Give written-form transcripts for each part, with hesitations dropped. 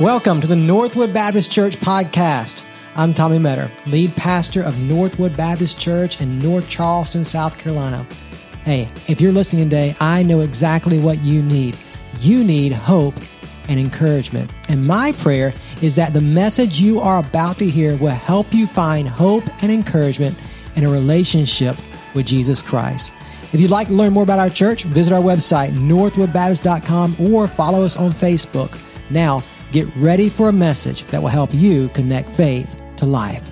Welcome to the Northwood Baptist Church podcast. I'm Tommy Metter, lead pastor of Northwood Baptist Church in North Charleston, South Carolina. Hey, if you're listening today, I know exactly what you need. You need hope and encouragement. And my prayer is that the message you are about to hear will help you find hope and encouragement in a relationship with Jesus Christ. If you'd like to learn more about our church, visit our website, northwoodbaptist.com, or follow us on Facebook. Now, get ready for a message that will help you connect faith to life.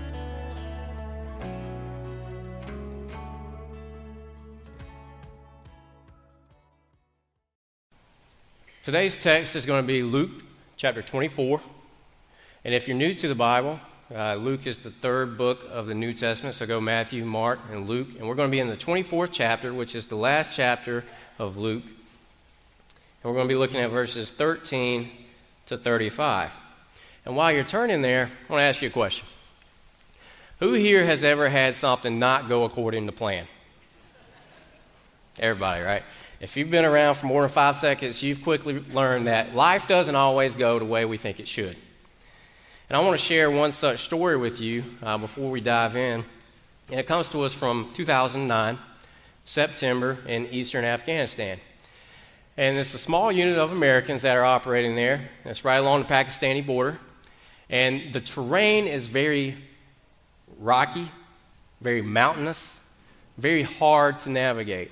Today's text is going to be Luke chapter 24. And if you're new to the Bible, Luke is the third book of the New Testament, so go Matthew, Mark, and Luke. And we're going to be in the 24th chapter, which is the last chapter of Luke. And we're going to be looking at verses 13 to 35. And while you're turning there, I want to ask you a question. Who here has ever had something not go according to plan? Everybody, right? If you've been around for more than 5 seconds, you've quickly learned that life doesn't always go the way we think it should. And I want to share one such story with you before we dive in. And it comes to us from 2009, September, in eastern Afghanistan. And it's a small unit of Americans that are operating there. It's right along the Pakistani border. And the terrain is very rocky, very mountainous, very hard to navigate.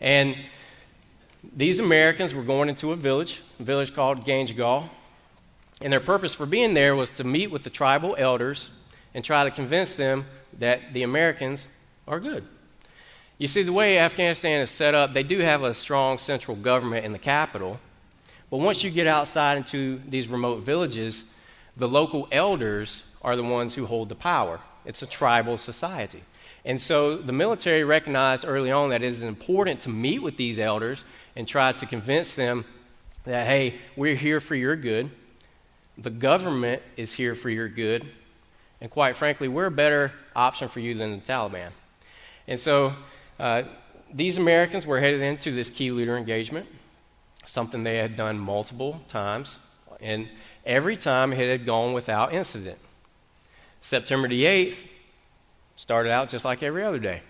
And these Americans were going into a village called Ganjgal. And their purpose for being there was to meet with the tribal elders and try to convince them that the Americans are good. You see, the way Afghanistan is set up, they do have a strong central government in the capital. But once you get outside into these remote villages, the local elders are the ones who hold the power. It's a tribal society. And so the military recognized early on that it is important to meet with these elders and try to convince them that, hey, we're here for your good. The government is here for your good, and quite frankly, we're a better option for you than the Taliban. And so these Americans were headed into this key leader engagement, something they had done multiple times, and every time it had gone without incident. September the 8th started out just like every other day.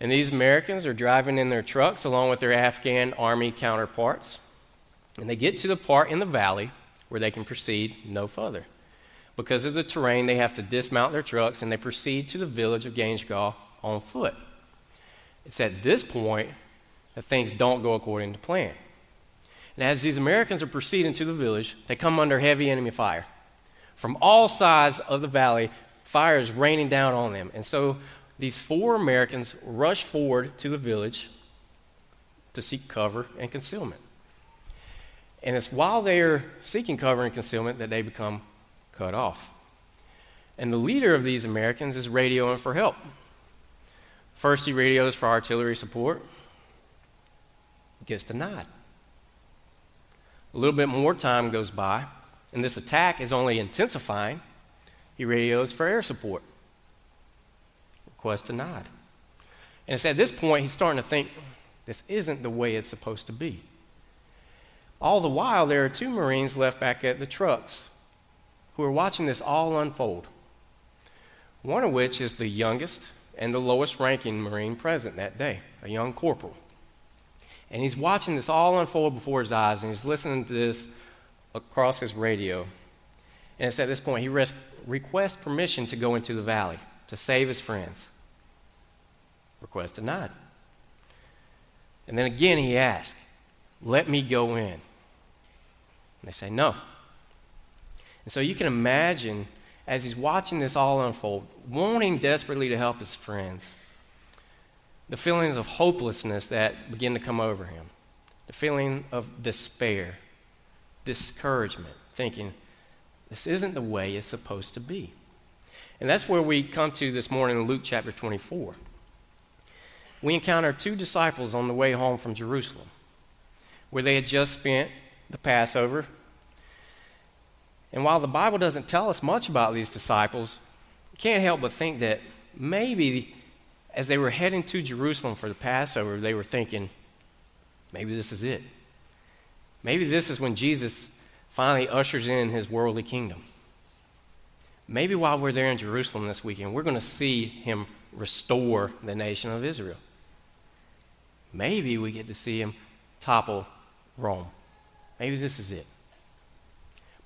And these Americans are driving in their trucks along with their Afghan army counterparts, and they get to the part in the valley where they can proceed no further. Because of the terrain, they have to dismount their trucks and they proceed to the village of Ganjgal on foot. It's at this point that things don't go according to plan. And as these Americans are proceeding to the village, they come under heavy enemy fire. From all sides of the valley, fire is raining down on them. And so these four Americans rush forward to the village to seek cover and concealment. And it's while they're seeking cover and concealment that they become cut off. And the leader of these Americans is radioing for help. First, he radios for artillery support. Gets denied. A little bit more time goes by, and this attack is only intensifying. He radios for air support. Request denied. And it's at this point he's starting to think, this isn't the way it's supposed to be. All the while, there are two Marines left back at the trucks who are watching this all unfold, one of which is the youngest and the lowest-ranking Marine present that day, a young corporal. And he's watching this all unfold before his eyes, and he's listening to this across his radio. And it's at this point he requests permission to go into the valley to save his friends. Request denied. And then again he asks, "Let me go in." And they say no. And so you can imagine, as he's watching this all unfold, wanting desperately to help his friends, the feelings of hopelessness that begin to come over him, the feeling of despair, discouragement, thinking, this isn't the way it's supposed to be. And that's where we come to this morning in Luke chapter 24. We encounter two disciples on the way home from Jerusalem, where they had just spent the Passover. And while the Bible doesn't tell us much about these disciples, you can't help but think that maybe as they were heading to Jerusalem for the Passover, they were thinking, maybe this is it. Maybe this is when Jesus finally ushers in his worldly kingdom. Maybe while we're there in Jerusalem this weekend, we're going to see him restore the nation of Israel. Maybe we get to see him topple Rome. Maybe this is it.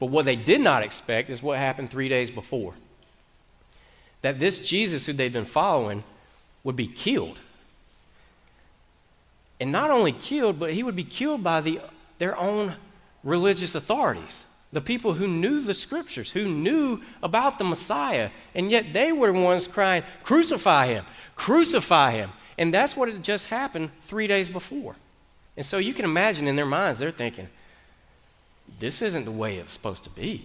But what they did not expect is what happened 3 days before. That this Jesus who they'd been following would be killed. And not only killed, but he would be killed by their own religious authorities. The people who knew the scriptures, who knew about the Messiah, and yet they were the ones crying, "Crucify him! Crucify him!" And that's what had just happened 3 days before. And so you can imagine in their minds, they're thinking, this isn't the way it's supposed to be.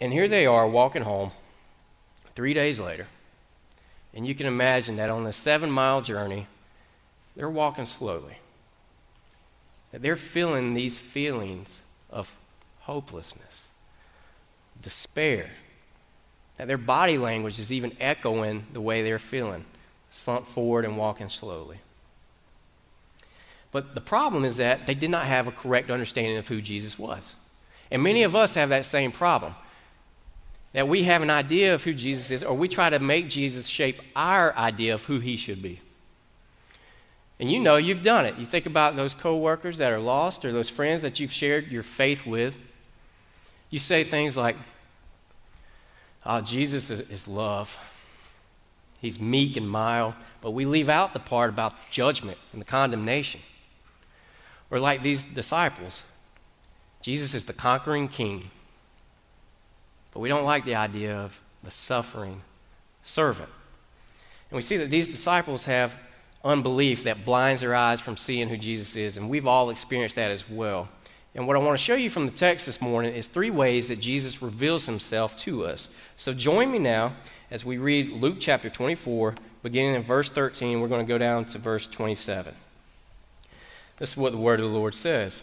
And here they are walking home 3 days later, and you can imagine that on this 7-mile journey, they're walking slowly, that they're feeling these feelings of hopelessness, despair, that their body language is even echoing the way they're feeling, slumped forward and walking slowly. But the problem is that they did not have a correct understanding of who Jesus was. And many of us have that same problem, that we have an idea of who Jesus is, or we try to make Jesus shape our idea of who he should be. And you know you've done it. You think about those coworkers that are lost or those friends that you've shared your faith with. You say things like, "Oh, Jesus is love. He's meek and mild," but we leave out the part about the judgment and the condemnation. Or like these disciples, Jesus is the conquering king, but we don't like the idea of the suffering servant. And we see that these disciples have unbelief that blinds their eyes from seeing who Jesus is, and we've all experienced that as well. And what I want to show you from the text this morning is three ways that Jesus reveals himself to us. So join me now as we read Luke chapter 24, beginning in verse 13. We're going to go down to verse 27. This is what the word of the Lord says.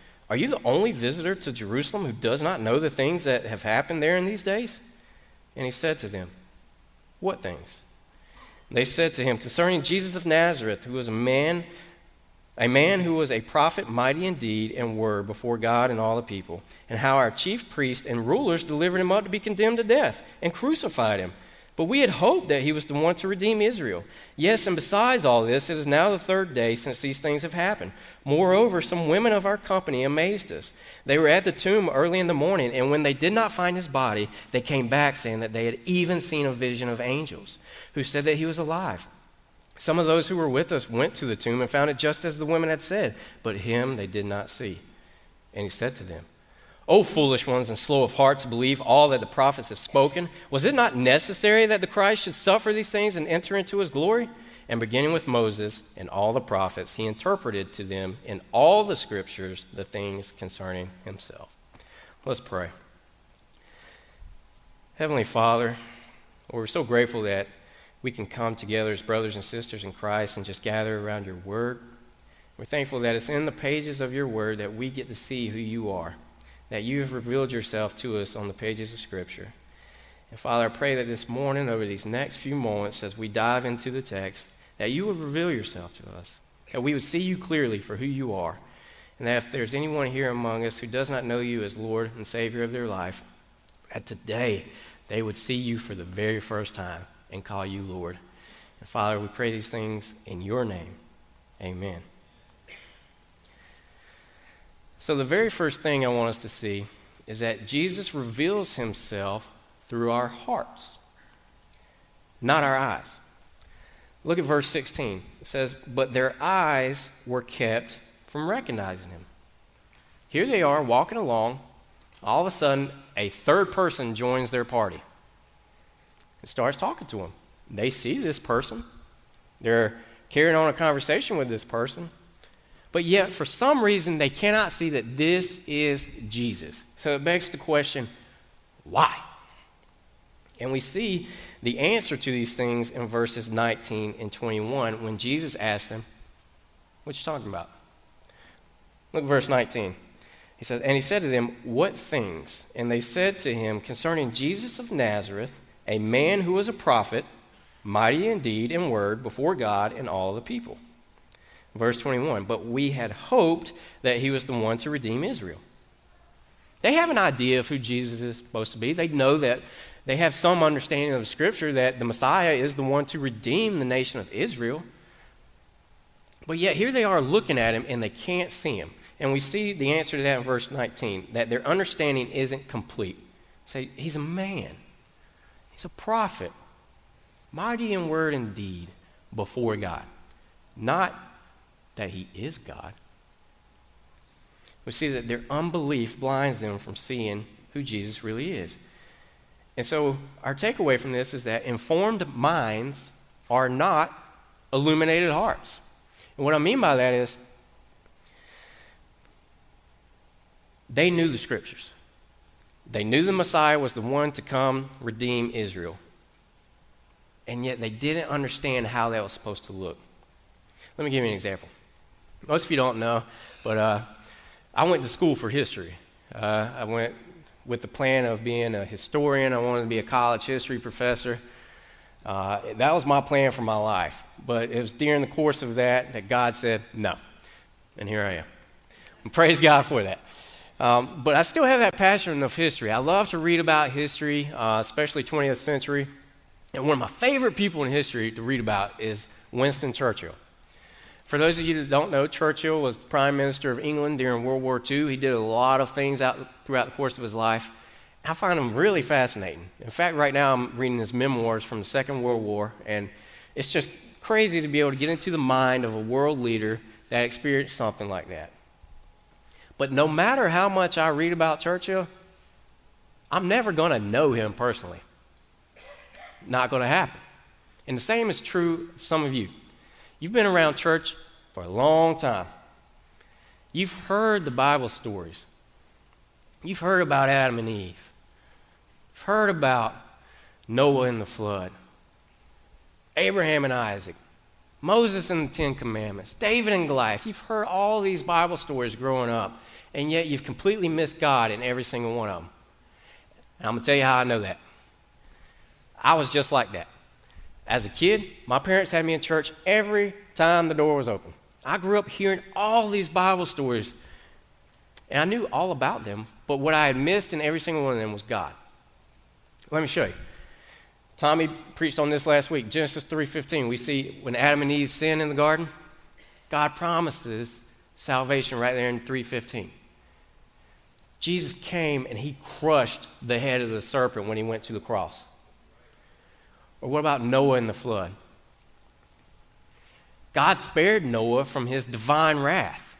"Are you the only visitor to Jerusalem who does not know the things that have happened there in these days?" And he said to them, "What things?" And they said to him, "Concerning Jesus of Nazareth, who was a man who was a prophet, mighty in deed and word before God and all the people, and how our chief priests and rulers delivered him up to be condemned to death and crucified him. But we had hoped that he was the one to redeem Israel. Yes, and besides all this, it is now the third day since these things have happened. Moreover, some women of our company amazed us. They were at the tomb early in the morning, and when they did not find his body, they came back saying that they had even seen a vision of angels who said that he was alive. Some of those who were with us went to the tomb and found it just as the women had said, but him they did not see." And he said to them, "O foolish ones and slow of heart to believe all that the prophets have spoken, was it not necessary that the Christ should suffer these things and enter into his glory?" And beginning with Moses and all the prophets, he interpreted to them in all the scriptures the things concerning himself. Let's pray. Heavenly Father, we're so grateful that we can come together as brothers and sisters in Christ and just gather around your word. We're thankful that it's in the pages of your word that we get to see who you are, that you have revealed yourself to us on the pages of Scripture. And Father, I pray that this morning, over these next few moments, as we dive into the text, that you would reveal yourself to us, that we would see you clearly for who you are, and that if there's anyone here among us who does not know you as Lord and Savior of their life, that today they would see you for the very first time and call you Lord. And Father, we pray these things in your name. Amen. So the very first thing I want us to see is that Jesus reveals himself through our hearts, not our eyes. Look at verse 16. It says, "But their eyes were kept from recognizing him." Here they are walking along. All of a sudden, a third person joins their party. It starts talking to them. They see this person. They're carrying on a conversation with this person. But yet, for some reason, they cannot see that this is Jesus. So it begs the question, why? And we see the answer to these things in verses 19 and 21 when Jesus asked them, what you talking about? Look at verse 19. He says, and he said to them, what things? And they said to him, concerning Jesus of Nazareth, a man who was a prophet, mighty in deed and word before God and all the people. Verse 21, but we had hoped that he was the one to redeem Israel. They have an idea of who Jesus is supposed to be. They know that they have some understanding of Scripture that the Messiah is the one to redeem the nation of Israel. But yet here they are looking at him and they can't see him. And we see the answer to that in verse 19, that their understanding isn't complete. Say, he's a man. He's a prophet, mighty in word and deed before God. Not that he is God. We see that their unbelief blinds them from seeing who Jesus really is. And so our takeaway from this is that informed minds are not illuminated hearts. And what I mean by that is they knew the Scriptures. They knew the Messiah was the one to come redeem Israel. And yet they didn't understand how that was supposed to look. Let me give you an example. Most of you don't know, but I went to school for history. I went with the plan of being a historian. I wanted to be a college history professor. That was my plan for my life. But it was during the course of that that God said, no. And here I am. And praise God for that. But I still have that passion of history. I love to read about history, especially 20th century. And one of my favorite people in history to read about is Winston Churchill. For those of you that don't know, Churchill was Prime Minister of England during World War II. He did a lot of things throughout the course of his life. I find him really fascinating. In fact, right now I'm reading his memoirs from the Second World War, and it's just crazy to be able to get into the mind of a world leader that experienced something like that. But no matter how much I read about Churchill, I'm never going to know him personally. Not going to happen. And the same is true of some of you. You've been around church for a long time. You've heard the Bible stories. You've heard about Adam and Eve. You've heard about Noah and the flood, Abraham and Isaac, Moses and the Ten Commandments, David and Goliath. You've heard all these Bible stories growing up, and yet you've completely missed God in every single one of them. And I'm going to tell you how I know that. I was just like that. As a kid, my parents had me in church every time the door was open. I grew up hearing all these Bible stories, and I knew all about them, but what I had missed in every single one of them was God. Let me show you. Tommy preached on this last week, Genesis 3:15. We see when Adam and Eve sinned in the garden, God promises salvation right there in 3:15. Jesus came, and he crushed the head of the serpent when he went to the cross. Or what about Noah and the flood? God spared Noah from his divine wrath.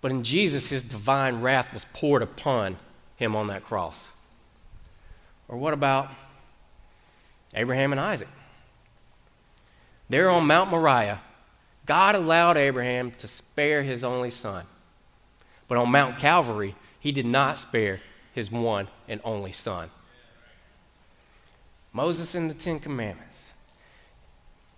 But in Jesus, his divine wrath was poured upon him on that cross. Or what about Abraham and Isaac? There on Mount Moriah, God allowed Abraham to spare his only son. But on Mount Calvary, he did not spare his one and only son. Moses and the Ten Commandments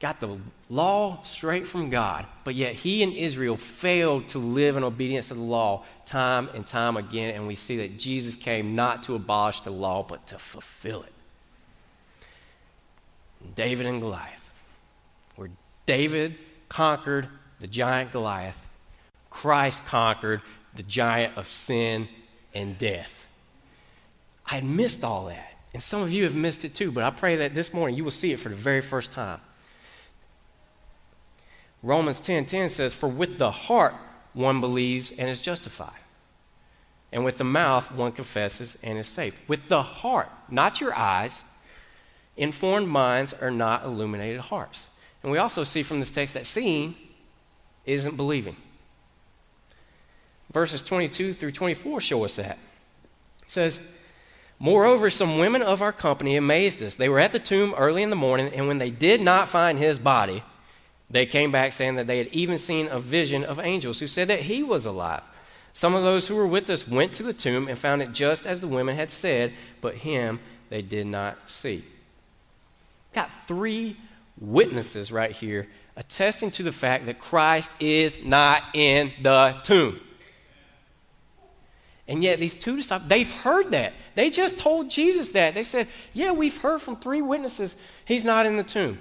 got the law straight from God, but yet he and Israel failed to live in obedience to the law time and time again, and we see that Jesus came not to abolish the law, but to fulfill it. David and Goliath, where David conquered the giant Goliath, Christ conquered the giant of sin and death. I had missed all that. And some of you have missed it too, but I pray that this morning you will see it for the very first time. Romans 10:10 says, for with the heart one believes and is justified, and with the mouth one confesses and is saved. With the heart, not your eyes. Informed minds are not illuminated hearts. And we also see from this text that seeing isn't believing. Verses 22 through 24 show us that. It says, moreover, some women of our company amazed us. They were at the tomb early in the morning, and when they did not find his body, they came back saying that they had even seen a vision of angels who said that he was alive. Some of those who were with us went to the tomb and found it just as the women had said, but him they did not see. Got three witnesses right here attesting to the fact that Christ is not in the tomb. And yet these two disciples, they've heard that. They just told Jesus that. They said, yeah, we've heard from three witnesses he's not in the tomb.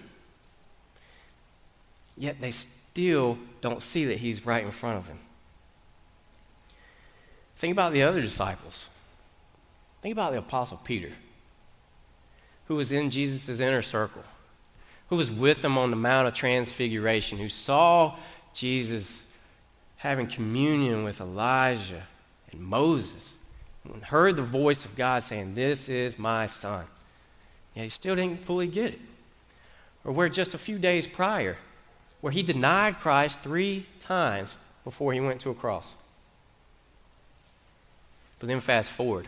Yet they still don't see that he's right in front of them. Think about the other disciples. Think about the Apostle Peter, who was in Jesus' inner circle, who was with them on the Mount of Transfiguration, who saw Jesus having communion with Elijah and Moses, and heard the voice of God saying, "This is my son." Yet he still didn't fully get it. Or where just a few days prior, where he denied Christ three times before he went to a cross. But then fast forward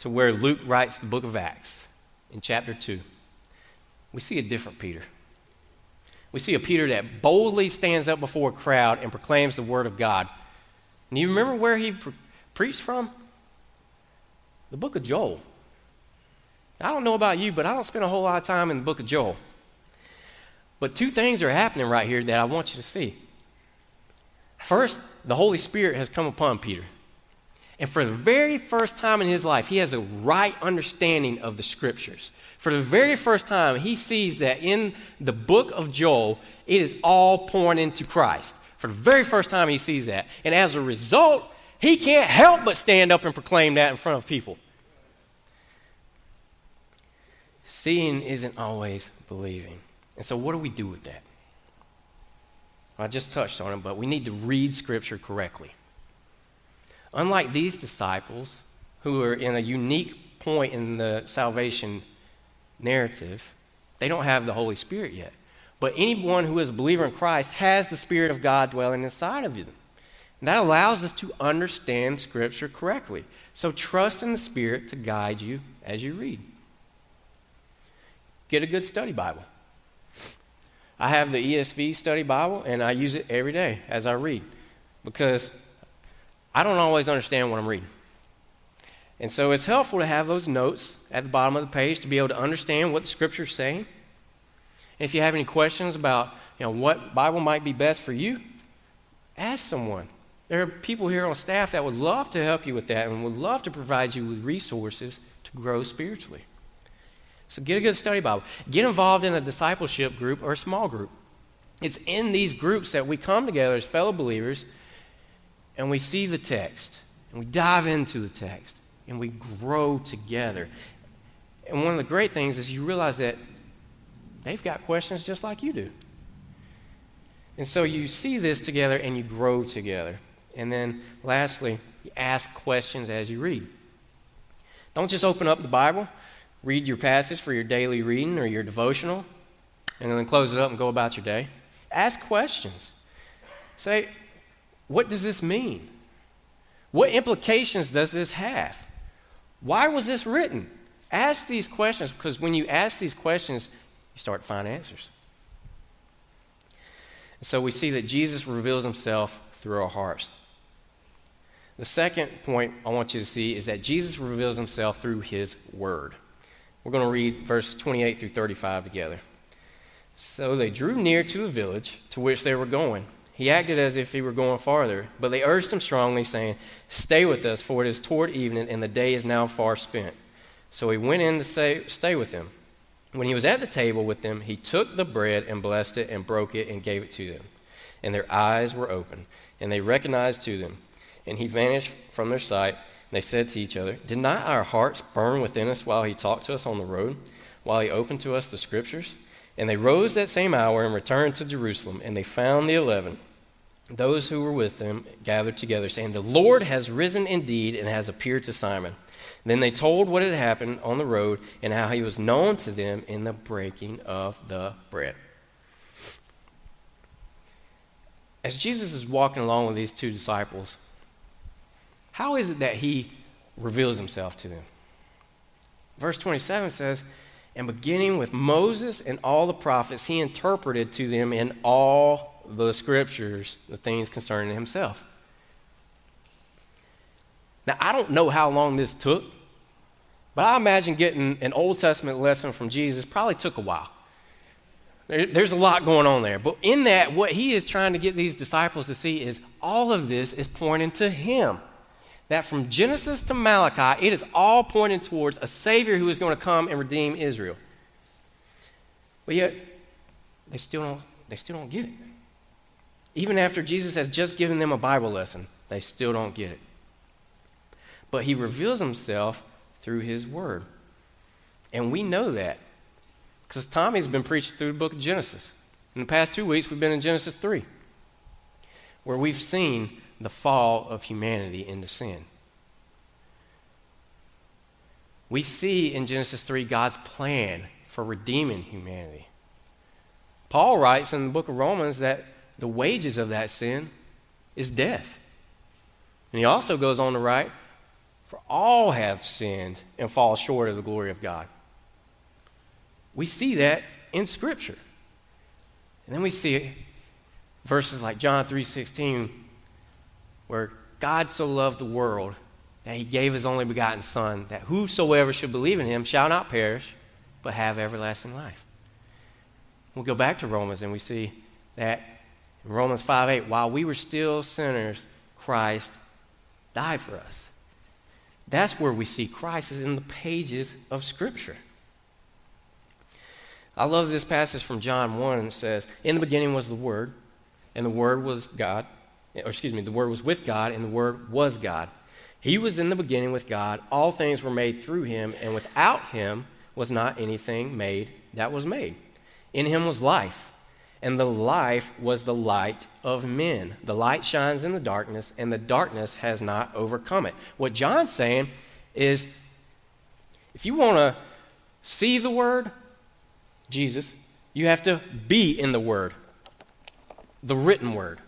to where Luke writes the book of Acts in chapter 2. We see a different Peter. We see a Peter that boldly stands up before a crowd and proclaims the word of God. And you remember where he preached from? The book of Joel. I don't know about you, but I don't spend a whole lot of time in the book of Joel. But two things are happening right here that I want you to see. First, the Holy Spirit has come upon Peter. And for the very first time in his life, he has a right understanding of the Scriptures. For the very first time, he sees that in the book of Joel, it is all pointing to Christ. For the very first time, he sees that. And as a result, he can't help but stand up and proclaim that in front of people. Seeing isn't always believing. And so what do we do with that? I just touched on it, but we need to read Scripture correctly. Unlike these disciples, who are in a unique point in the salvation narrative, they don't have the Holy Spirit yet. But anyone who is a believer in Christ has the Spirit of God dwelling inside of them. And that allows us to understand Scripture correctly. So trust in the Spirit to guide you as you read. Get a good study Bible. I have the ESV study Bible, and I use it every day as I read because I don't always understand what I'm reading. And so it's helpful to have those notes at the bottom of the page to be able to understand what the Scripture is saying. And if you have any questions about what Bible might be best for you, ask someone. There are people here on staff that would love to help you with that and would love to provide you with resources to grow spiritually. So get a good study Bible. Get involved in a discipleship group or a small group. It's in these groups that we come together as fellow believers and we see the text, and we dive into the text, and we grow together. And one of the great things is you realize that they've got questions just like you do. And so you see this together, and you grow together. And then lastly, you ask questions as you read. Don't just open up the Bible, read your passage for your daily reading or your devotional, and then close it up and go about your day. Ask questions. Say, what does this mean? What implications does this have? Why was this written? Ask these questions, because when you ask these questions, you start to find answers. And so we see that Jesus reveals himself through our hearts. The second point I want you to see is that Jesus reveals himself through his word. We're going to read verses 28 through 35 together. So they drew near to the village to which they were going. He acted as if he were going farther, but they urged him strongly, saying, "Stay with us, for it is toward evening, and the day is now far spent." So he went in to stay with them. When he was at the table with them, he took the bread and blessed it and broke it and gave it to them. And their eyes were opened, and they recognized them. And he vanished from their sight, and they said to each other, "Did not our hearts burn within us while he talked to us on the road, while he opened to us the Scriptures?" And they rose that same hour and returned to Jerusalem, and they found the 11. Those who were with them gathered together, saying, "The Lord has risen indeed and has appeared to Simon." Then they told what had happened on the road and how he was known to them in the breaking of the bread. As Jesus is walking along with these two disciples, how is it that he reveals himself to them? Verse 27 says, "And beginning with Moses and all the prophets, he interpreted to them in all the Scriptures the things concerning himself." Now, I don't know how long this took But I imagine getting an Old Testament lesson from Jesus probably took a while. There's a lot going on there. But in that, what he is trying to get these disciples to see is all of this is pointing to him. That from Genesis to Malachi, it is all pointing towards a Savior who is going to come and redeem Israel. But yet, they still don't get it. Even after Jesus has just given them a Bible lesson, they still don't get it. But he reveals himself through his word. And we know that because Tommy's been preaching through the book of Genesis. In the past 2 weeks, we've been in Genesis 3, where we've seen the fall of humanity into sin. We see in Genesis 3 God's plan for redeeming humanity. Paul writes in the book of Romans that the wages of that sin is death. And he also goes on to write, "For all have sinned and fall short of the glory of God." We see that in Scripture. And then we see verses like John 3:16, where God so loved the world that he gave his only begotten Son, that whosoever should believe in him shall not perish, but have everlasting life. We'll go back to Romans and we see that in Romans 5:8, while we were still sinners, Christ died for us. That's where we see Christ is in the pages of Scripture. I love this passage from John 1, and it says, "In the beginning was the Word, and the Word was God." Or excuse me, the Word was with God, and the Word was God. He was in the beginning with God. All things were made through him, and without him was not anything made that was made. In him was life, and the life was the light of men. The light shines in the darkness, and the darkness has not overcome it. What John's saying is, if you want to see the Word, Jesus, you have to be in the Word, the written Word.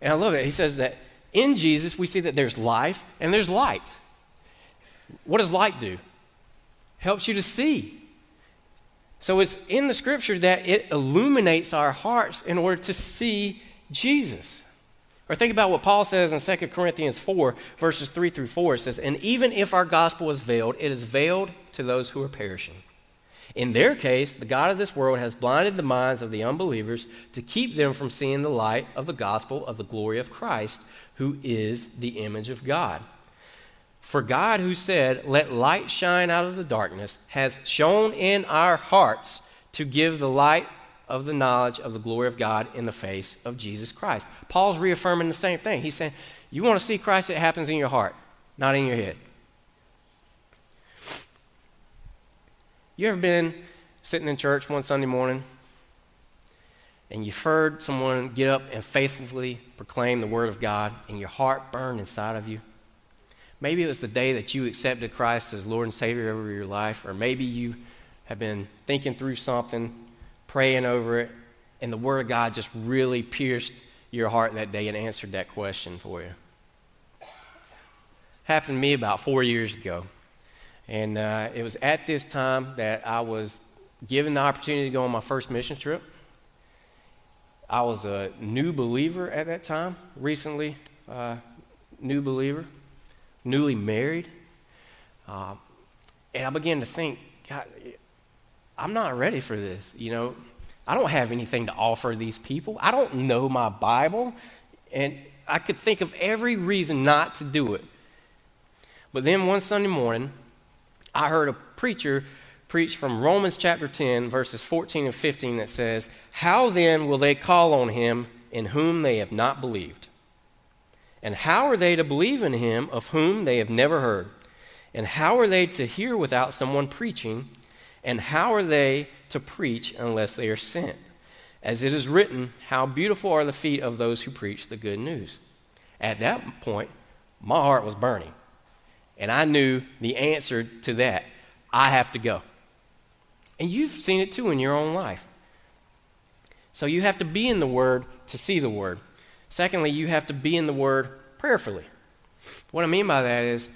And I love it. He says that in Jesus, we see that there's life and there's light. What does light do? Helps you to see. So it's in the Scripture that it illuminates our hearts in order to see Jesus. Or think about what Paul says in 2 Corinthians 4, verses 3 through 4. It says, "And even if our gospel is veiled, it is veiled to those who are perishing. In their case, the God of this world has blinded the minds of the unbelievers to keep them from seeing the light of the gospel of the glory of Christ, who is the image of God. For God, who said, 'Let light shine out of the darkness,' has shone in our hearts to give the light of the knowledge of the glory of God in the face of Jesus Christ." Paul's reaffirming the same thing. He's saying, you want to see Christ, it happens in your heart, not in your head. You ever been sitting in church one Sunday morning and you've heard someone get up and faithfully proclaim the Word of God and your heart burned inside of you? Maybe it was the day that you accepted Christ as Lord and Savior over your life, or maybe you have been thinking through something, praying over it, and the Word of God just really pierced your heart that day and answered that question for you. Happened to me about 4 years ago. And it was at this time that I was given the opportunity to go on my first mission trip. I was a new believer at that time, recently new believer, newly married. And I began to think, God, I'm not ready for this. You know, I don't have anything to offer these people. I don't know my Bible. And I could think of every reason not to do it. But then one Sunday morning, I heard a preacher preach from Romans chapter 10, verses 14 and 15 that says, "How then will they call on him in whom they have not believed? And how are they to believe in him of whom they have never heard? And how are they to hear without someone preaching? And how are they to preach unless they are sent? As it is written, how beautiful are the feet of those who preach the good news." At that point, my heart was burning. And I knew the answer to that. I have to go. And you've seen it too in your own life. So you have to be in the Word to see the Word. Secondly, you have to be in the Word prayerfully. What I mean by that is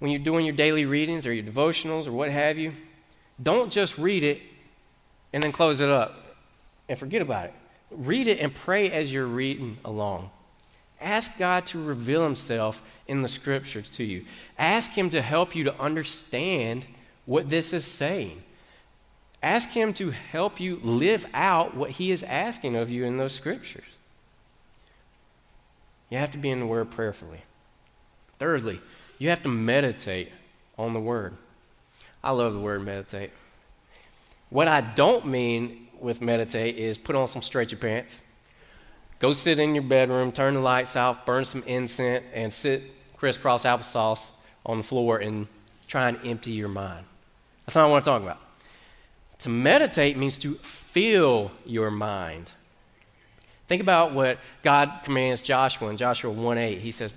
when you're doing your daily readings or your devotionals or what have you, don't just read it and then close it up and forget about it. Read it and pray as you're reading along. Ask God to reveal himself in the scriptures to you. Ask him to help you to understand what this is saying. Ask him to help you live out what he is asking of you in those scriptures. You have to be in the word prayerfully. Thirdly, you have to meditate on the word. I love the word meditate. What I don't mean with meditate is put on some stretchy pants, go sit in your bedroom, turn the lights out, burn some incense, and sit crisscross applesauce on the floor and try and empty your mind. That's not what I'm talking about. To meditate means to fill your mind. Think about what God commands Joshua in Joshua 1:8. He says,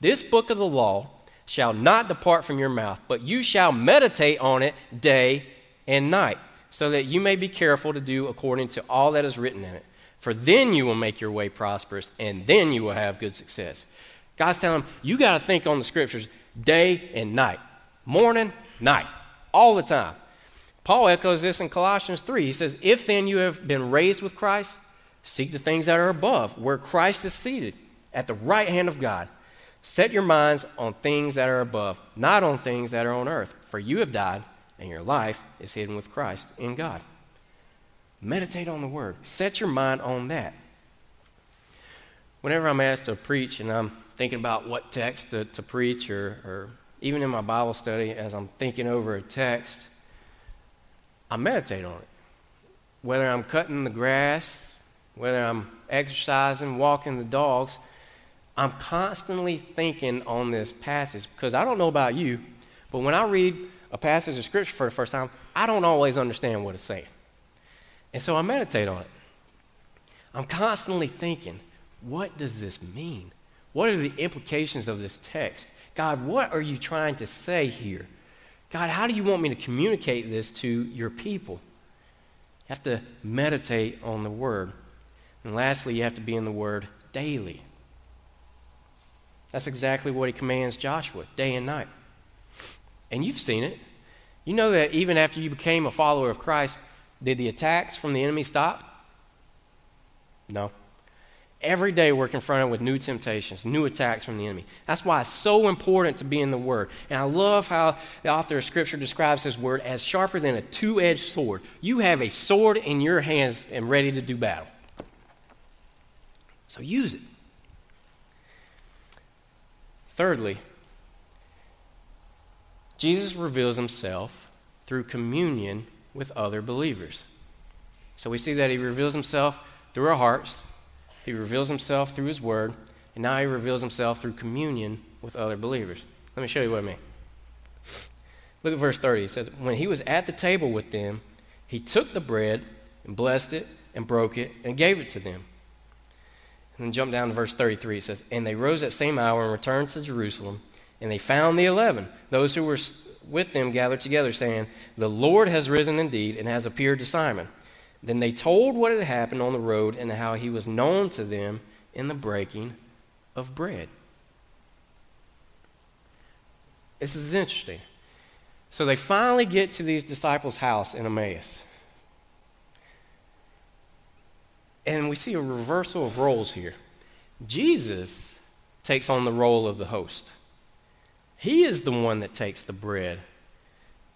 "This book of the law shall not depart from your mouth, but you shall meditate on it day and night, so that you may be careful to do according to all that is written in it. For then you will make your way prosperous, and then you will have good success." God's telling them, you got to think on the scriptures day and night, morning, night, all the time. Paul echoes this in Colossians 3. He says, "If then you have been raised with Christ, seek the things that are above, where Christ is seated at the right hand of God. Set your minds on things that are above, not on things that are on earth. For you have died, and your life is hidden with Christ in God." Meditate on the word. Set your mind on that. Whenever I'm asked to preach and I'm thinking about what text to preach or even in my Bible study as I'm thinking over a text, I meditate on it. Whether I'm cutting the grass, whether I'm exercising, walking the dogs, I'm constantly thinking on this passage, because I don't know about you, but when I read a passage of scripture for the first time, I don't always understand what it's saying. And so I meditate on it. I'm constantly thinking, what does this mean? What are the implications of this text? God, what are you trying to say here? God, how do you want me to communicate this to your people? You have to meditate on the word. And lastly, you have to be in the word daily. That's exactly what he commands Joshua, day and night. And you've seen it. You know that even after you became a follower of Christ, did the attacks from the enemy stop? No. Every day we're confronted with new temptations, new attacks from the enemy. That's why it's so important to be in the word. And I love how the author of scripture describes his word as sharper than a two-edged sword. You have a sword in your hands and ready to do battle. So use it. Thirdly, Jesus reveals himself through communion with other believers. So we see that he reveals himself through our hearts, he reveals himself through his word, and now he reveals himself through communion with other believers. Let me show you what I mean. Look at verse 30. It says, "When he was at the table with them, he took the bread and blessed it and broke it and gave it to them." And then jump down to verse 33. It says, "And they rose that same hour and returned to Jerusalem, and they found the 11, those who were with them gathered together, saying, 'The Lord has risen indeed and has appeared to Simon.' Then they told what had happened on the road and how he was known to them in the breaking of bread." This is interesting. So they finally get to these disciples' house in Emmaus. And we see a reversal of roles here. Jesus takes on the role of the host. He is the one that takes the bread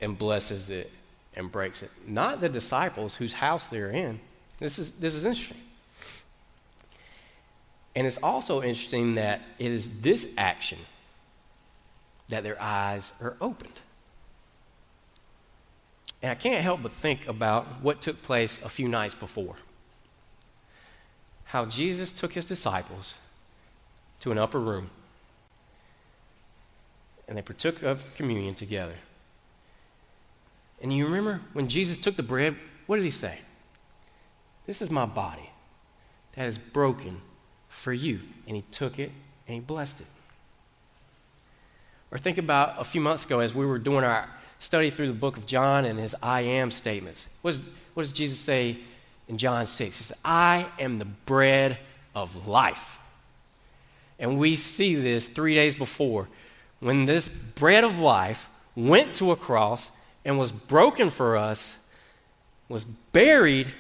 and blesses it and breaks it, not the disciples whose house they're in. This is interesting. And it's also interesting that it is this action that their eyes are opened. And I can't help but think about what took place a few nights before. How Jesus took his disciples to an upper room and they partook of communion together. And you remember when Jesus took the bread, what did he say? "This is my body that is broken for you." And he took it and he blessed it. Or think about a few months ago as we were doing our study through the book of John and his I am statements. What does Jesus say? In John 6, he says, "I am the bread of life." And we see this 3 days before when this bread of life went to a cross and was broken for us, was buried,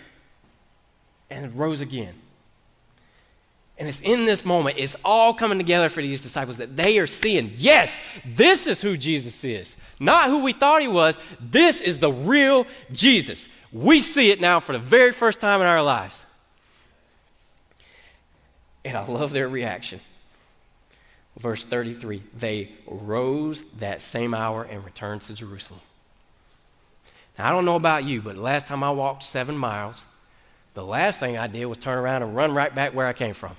and rose again. And And it's in this moment, it's all coming together for these disciples that they are seeing, yes, this is who Jesus is. Not who we thought he was. This is the real Jesus. We see it now for the very first time in our lives. And I love their reaction. Verse 33, they rose that same hour and returned to Jerusalem. Now, I don't know about you, but the last time I walked 7 miles, the last thing I did was turn around and run right back where I came from.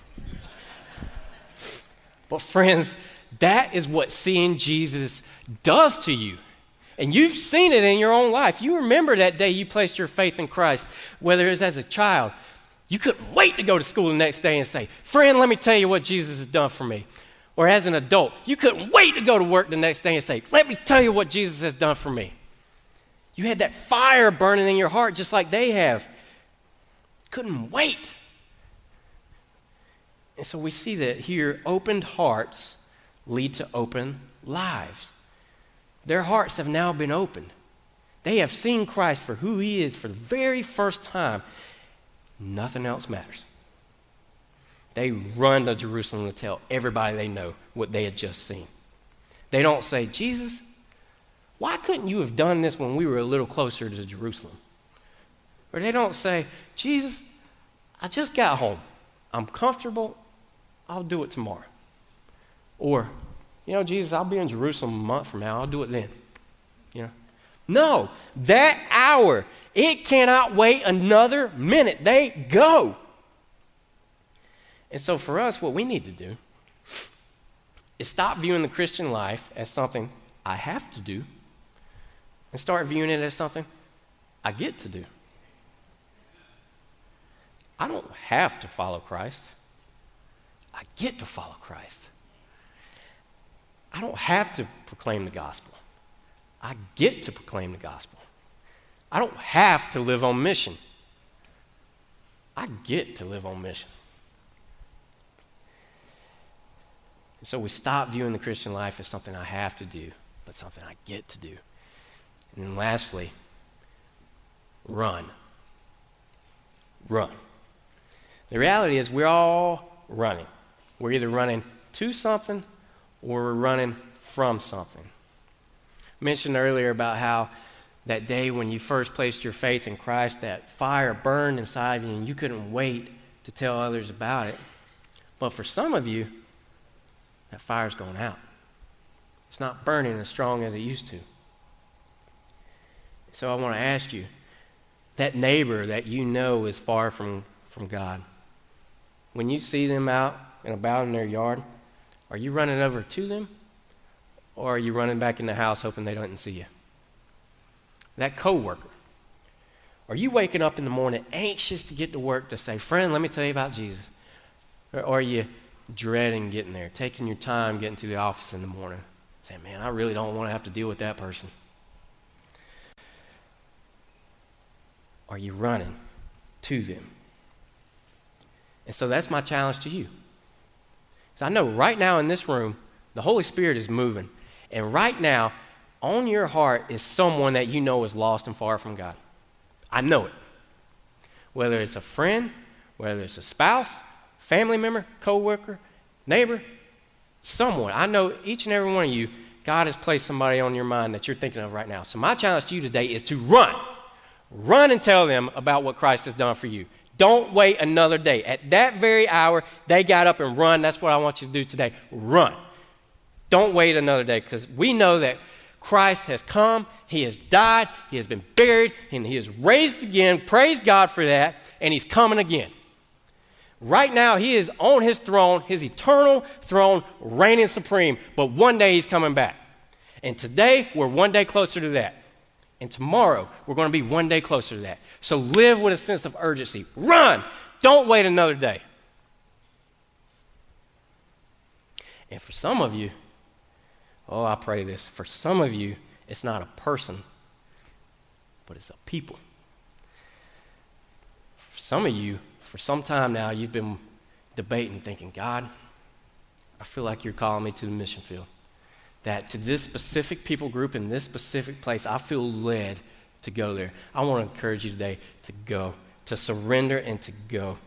But friends, that is what seeing Jesus does to you. And you've seen it in your own life. You remember that day you placed your faith in Christ, whether it's as a child. You couldn't wait to go to school the next day and say, friend, let me tell you what Jesus has done for me. Or as an adult, you couldn't wait to go to work the next day and say, let me tell you what Jesus has done for me. You had that fire burning in your heart just like they have. Couldn't wait. And so we see that here, opened hearts lead to open lives. Their hearts have now been opened. They have seen Christ for who he is for the very first time. Nothing else matters. They run to Jerusalem to tell everybody they know what they had just seen. They don't say, Jesus, why couldn't you have done this when we were a little closer to Jerusalem? Or they don't say, Jesus, I just got home. I'm comfortable. I'll do it tomorrow. Or, you know, Jesus, I'll be in Jerusalem a month from now. I'll do it then. You know? No, that hour, it cannot wait another minute. They go. And so for us, what we need to do is stop viewing the Christian life as something I have to do and start viewing it as something I get to do. I don't have to follow Christ. I get to follow Christ. I don't have to proclaim the gospel. I get to proclaim the gospel. I don't have to live on mission. I get to live on mission. And so we stop viewing the Christian life as something I have to do, but something I get to do. And then lastly, run. Run. The reality is we're all running. We're either running to something or we're running from something. I mentioned earlier about how that day when you first placed your faith in Christ, that fire burned inside of you and you couldn't wait to tell others about it. But for some of you, that fire's gone out. It's not burning as strong as it used to. So I want to ask you, that neighbor that you know is far from God, when you see them out and about in their yard, are you running over to them or are you running back in the house hoping they don't see you? That coworker, are you waking up in the morning anxious to get to work to say, friend, let me tell you about Jesus? Or are you dreading getting there, taking your time getting to the office in the morning, saying, man, I really don't want to have to deal with that person? Are you running to them? And so that's my challenge to you. So I know right now in this room, the Holy Spirit is moving. And right now, on your heart is someone that you know is lost and far from God. I know it. Whether it's a friend, whether it's a spouse, family member, coworker, neighbor, someone. I know each and every one of you, God has placed somebody on your mind that you're thinking of right now. So my challenge to you today is to run. Run and tell them about what Christ has done for you. Don't wait another day. At that very hour, they got up and run. That's what I want you to do today. Run. Don't wait another day, because we know that Christ has come, he has died, he has been buried, and he is raised again. Praise God for that. And he's coming again. Right now, he is on his throne, his eternal throne, reigning supreme. But one day he's coming back. And today, we're one day closer to that. And tomorrow, we're going to be one day closer to that. So live with a sense of urgency. Run! Don't wait another day. And for some of you, oh, I pray this. For some of you, it's not a person, but it's a people. For some of you, for some time now, you've been debating, thinking, God, I feel like you're calling me to the mission field. That to this specific people group in this specific place, I feel led to go there. I want to encourage you today to go, to surrender and to go.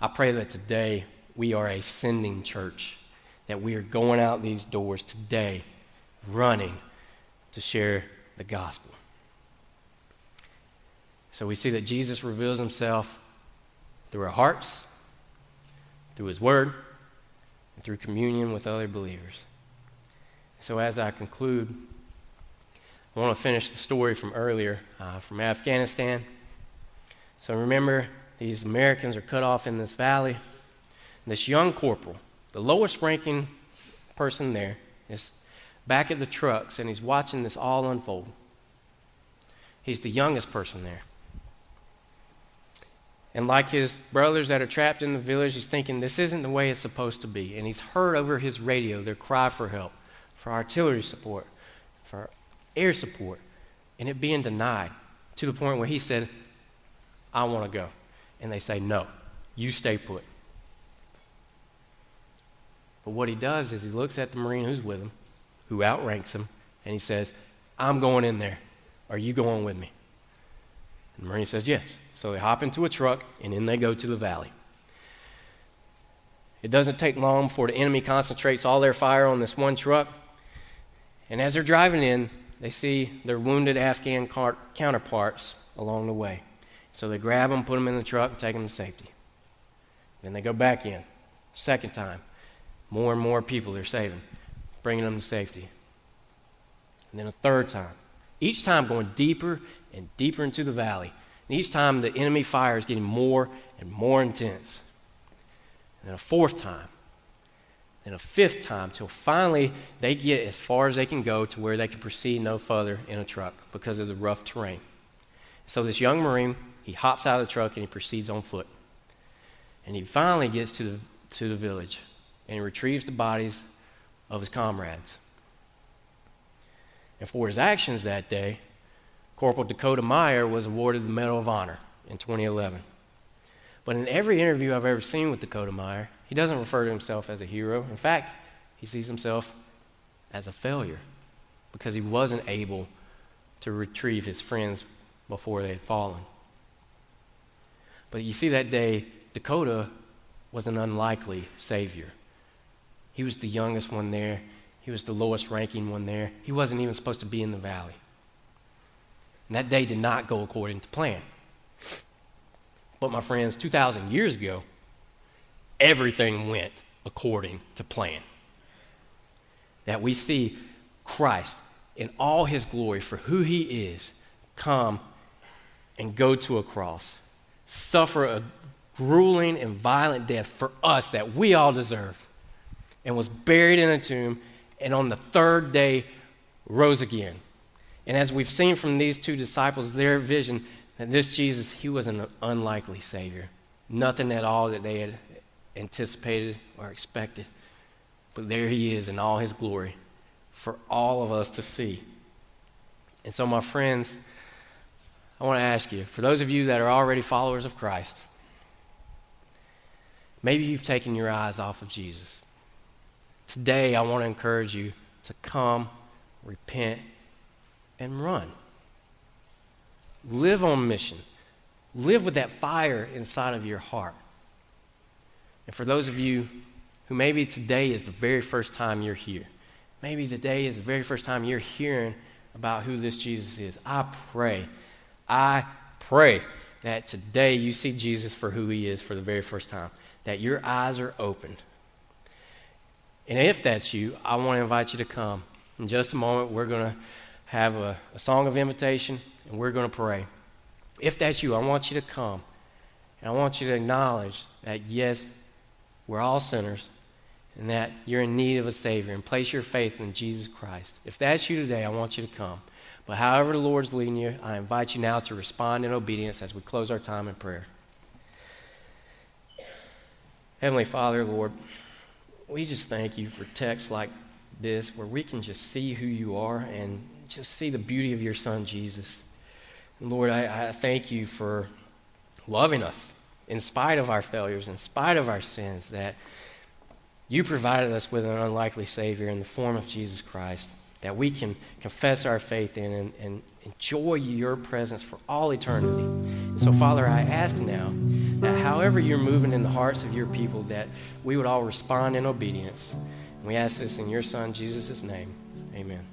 I pray that today we are a sending church, that we are going out these doors today running to share the gospel. So we see that Jesus reveals himself through our hearts, through his word, and through communion with other believers. So as I conclude, I want to finish the story from earlier, from Afghanistan. So remember, these Americans are cut off in this valley. And this young corporal, the lowest ranking person there, is back at the trucks, and he's watching this all unfold. He's the youngest person there. And like his brothers that are trapped in the village, he's thinking, this isn't the way it's supposed to be. And he's heard over his radio their cry for help, for artillery support, for air support, and it being denied to the point where he said, I want to go. And they say, no, you stay put. But what he does is he looks at the Marine who's with him, who outranks him, and he says, I'm going in there. Are you going with me? And the Marine says, yes. So they hop into a truck, and in they go to the valley. It doesn't take long before the enemy concentrates all their fire on this one truck. And as they're driving in, they see their wounded Afghan counterparts along the way. So they grab them, put them in the truck, and take them to safety. Then they go back in. Second time, more and more people they're saving, bringing them to safety. And then a third time. Each time going deeper and deeper into the valley. And each time the enemy fire is getting more and more intense. And then a fourth time, then a fifth time, till finally they get as far as they can go to where they can proceed no further in a truck because of the rough terrain. So this young Marine, he hops out of the truck and he proceeds on foot. And he finally gets to the village and he retrieves the bodies of his comrades. And for his actions that day, Corporal Dakota Meyer was awarded the Medal of Honor in 2011. But in every interview I've ever seen with Dakota Meyer, he doesn't refer to himself as a hero. In fact, he sees himself as a failure because he wasn't able to retrieve his friends before they had fallen. But you see that day, Dakota was an unlikely savior. He was the youngest one there. He was the lowest ranking one there. He wasn't even supposed to be in the valley. And that day did not go according to plan. But my friends, 2,000 years ago, everything went according to plan. That we see Christ in all his glory for who he is come and go to a cross, suffer a grueling and violent death for us that we all deserve, and was buried in a tomb, and on the third day rose again. And as we've seen from these two disciples, their vision that this Jesus, he was an unlikely Savior. Nothing at all that they had anticipated or expected. But there he is in all his glory for all of us to see. And so, my friends, I want to ask you, for those of you that are already followers of Christ, maybe you've taken your eyes off of Jesus. Today, I want to encourage you to come, repent, and run. Live on mission. Live with that fire inside of your heart. And for those of you who maybe today is the very first time you're here, maybe today is the very first time you're hearing about who this Jesus is, I pray that today you see Jesus for who he is for the very first time, that your eyes are opened. And if that's you, I want to invite you to come. In just a moment, we're going to have a song of invitation, and we're going to pray. If that's you, I want you to come, and I want you to acknowledge that, yes, we're all sinners, and that you're in need of a Savior, and place your faith in Jesus Christ. If that's you today, I want you to come. But however the Lord's leading you, I invite you now to respond in obedience as we close our time in prayer. Heavenly Father, Lord, we just thank you for texts like this where we can just see who you are and just see the beauty of your Son, Jesus. Lord, I thank you for loving us in spite of our failures, in spite of our sins, that you provided us with an unlikely Savior in the form of Jesus Christ, that we can confess our faith in and enjoy your presence for all eternity. And so, Father, I ask now that however you're moving in the hearts of your people, that we would all respond in obedience. And we ask this in your Son, Jesus' name. Amen.